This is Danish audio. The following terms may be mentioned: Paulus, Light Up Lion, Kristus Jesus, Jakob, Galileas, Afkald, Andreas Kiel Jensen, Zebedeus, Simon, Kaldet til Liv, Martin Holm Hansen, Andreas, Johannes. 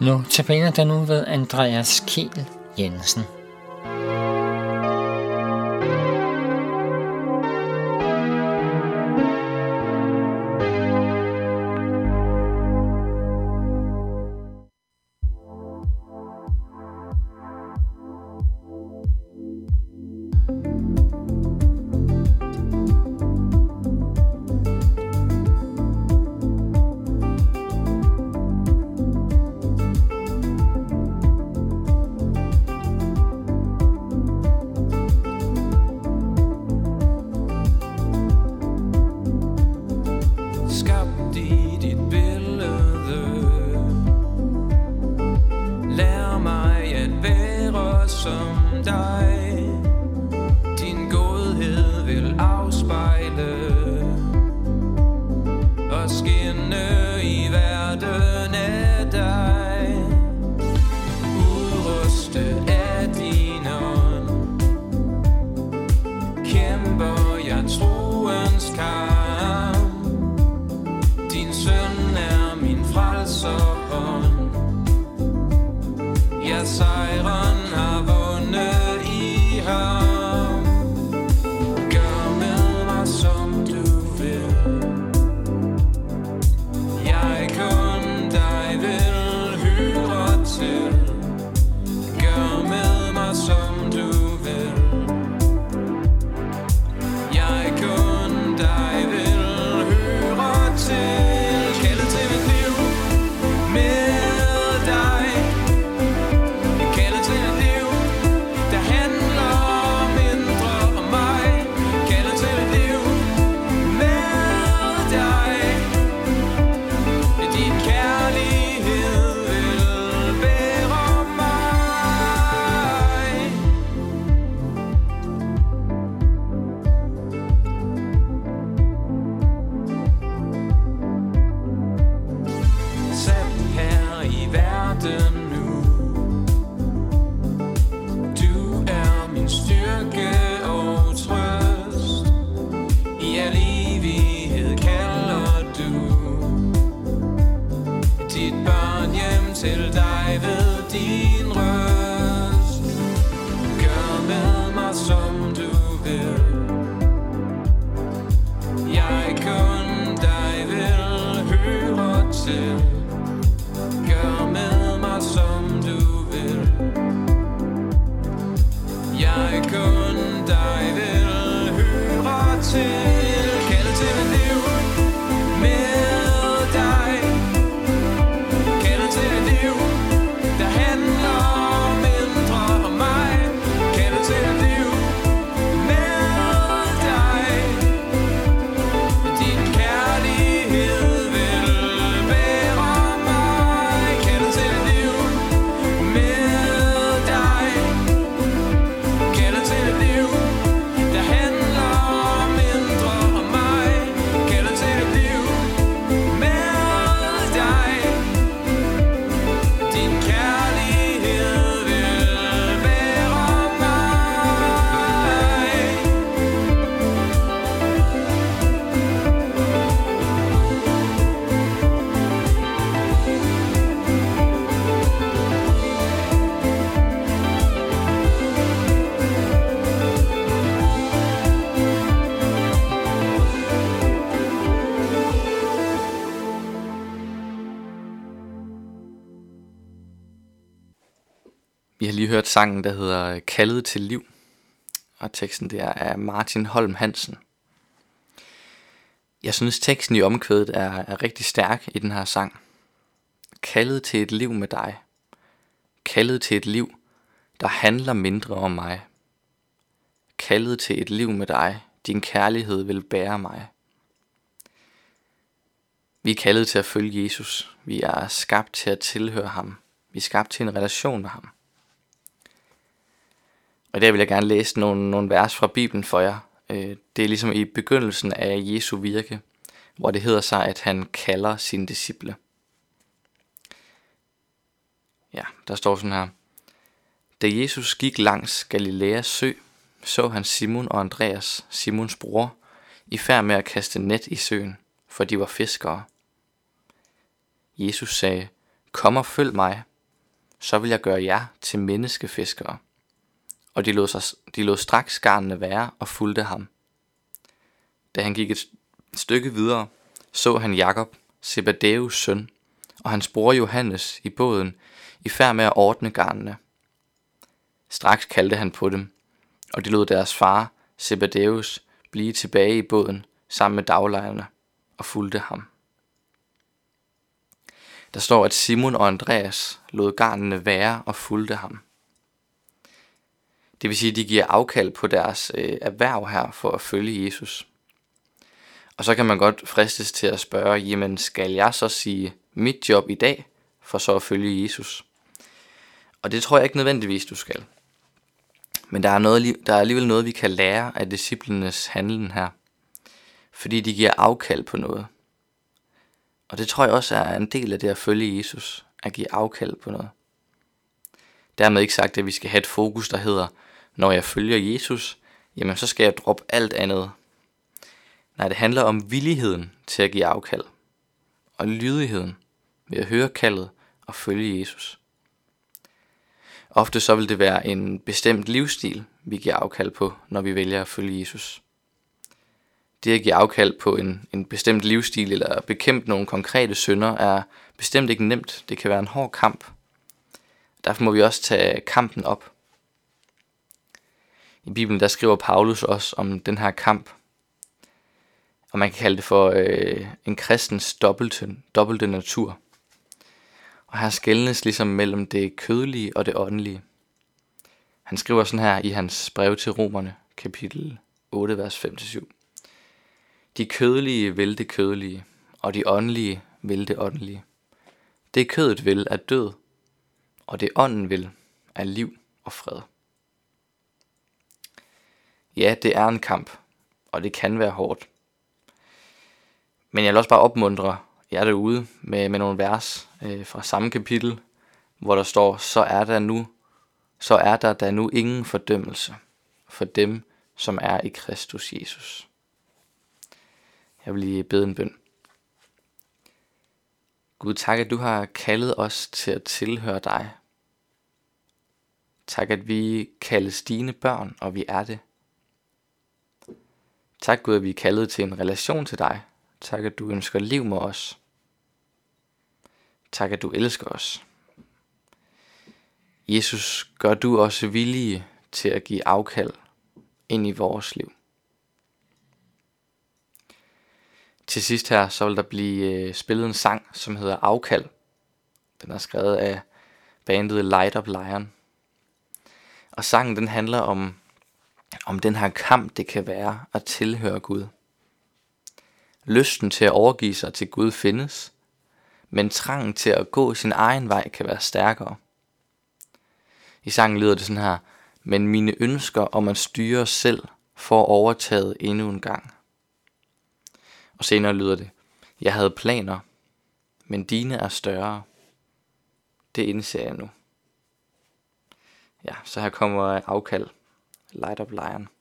Nu taler der nu ved Andreas Kiel Jensen. Vi har lige hørt sangen, der hedder Kaldet til Liv, og teksten der er Martin Holm Hansen. Jeg synes, teksten i omkvædet er rigtig stærk i den her sang. Kaldet til et liv med dig. Kaldet til et liv, der handler mindre om mig. Kaldet til et liv med dig. Din kærlighed vil bære mig. Vi er kaldet til at følge Jesus. Vi er skabt til at tilhøre ham. Vi er skabt til en relation med ham. Og der vil jeg gerne læse nogle vers fra Bibelen for jer. Det er ligesom i begyndelsen af Jesu virke, hvor det hedder sig, at han kalder sine disciple. Ja, der står sådan her. Da Jesus gik langs Galileas sø, så han Simon og Andreas, Simons bror, i færd med at kaste net i søen, for de var fiskere. Jesus sagde, kom og følg mig, så vil jeg gøre jer til menneskefiskere. Og de lod straks garnene være og fulgte ham. Da han gik et stykke videre, så han Jakob, Zebedeus' søn, og hans bror Johannes i båden, i færd med at ordne garnene. Straks kaldte han på dem, og de lod deres far, Zebedeus, blive tilbage i båden sammen med daglejerne og fulgte ham. Der står, at Simon og Andreas lod garnene være og fulgte ham. Det vil sige, at de giver afkald på deres erhverv her for at følge Jesus. Og så kan man godt fristes til at spørge, jamen skal jeg så sige mit job i dag for så at følge Jesus? Og det tror jeg ikke nødvendigvis, du skal. Men der er alligevel noget, vi kan lære af disciplenes handling her. Fordi de giver afkald på noget. Og det tror jeg også er en del af det at følge Jesus, at give afkald på noget. Dermed ikke sagt, at vi skal have et fokus, der hedder, når jeg følger Jesus, jamen så skal jeg droppe alt andet. Nej, det handler om villigheden til at give afkald. Og lydigheden ved at høre kaldet og følge Jesus. Ofte så vil det være en bestemt livsstil, vi giver afkald på, når vi vælger at følge Jesus. Det at give afkald på en bestemt livsstil eller at bekæmpe nogle konkrete synder er bestemt ikke nemt. Det kan være en hård kamp. Derfor må vi også tage kampen op. I Bibelen der skriver Paulus også om den her kamp. Og man kan kalde det for en kristens dobbelte natur. Og her skelnes ligesom mellem det kødelige og det åndelige. Han skriver sådan her i hans brev til romerne, kapitel 8, vers 5-7. De kødelige vil det kødelige, og de åndelige vil det åndelige. Det kødet vil er død, og det ånden vil er liv og fred. Ja, det er en kamp, og det kan være hårdt. Men jeg vil også bare opmuntre jer derude med nogle vers fra samme kapitel, hvor der står, så er der nu ingen fordømmelse for dem, som er i Kristus Jesus. Jeg vil lige bede en bøn. Gud, tak at du har kaldet os til at tilhøre dig. Tak at vi kaldes dine børn, og vi er det. Tak Gud, at vi er kaldet til en relation til dig. Tak, at du ønsker liv med os. Tak, at du elsker os. Jesus, gør du os villige til at give afkald ind i vores liv. Til sidst her, så vil der blive spillet en sang, som hedder Afkald. Den er skrevet af bandet Light Up Lion. Og sangen den handler om den her kamp, det kan være at tilhøre Gud. Lysten til at overgive sig til Gud findes, men trangen til at gå sin egen vej kan være stærkere. I sangen lyder det sådan her, men mine ønsker om at styre os selv får overtaget endnu en gang. Og senere lyder det, jeg havde planer, men dine er større. Det indser jeg nu. Ja, så her kommer Afkald, Light Up Lion.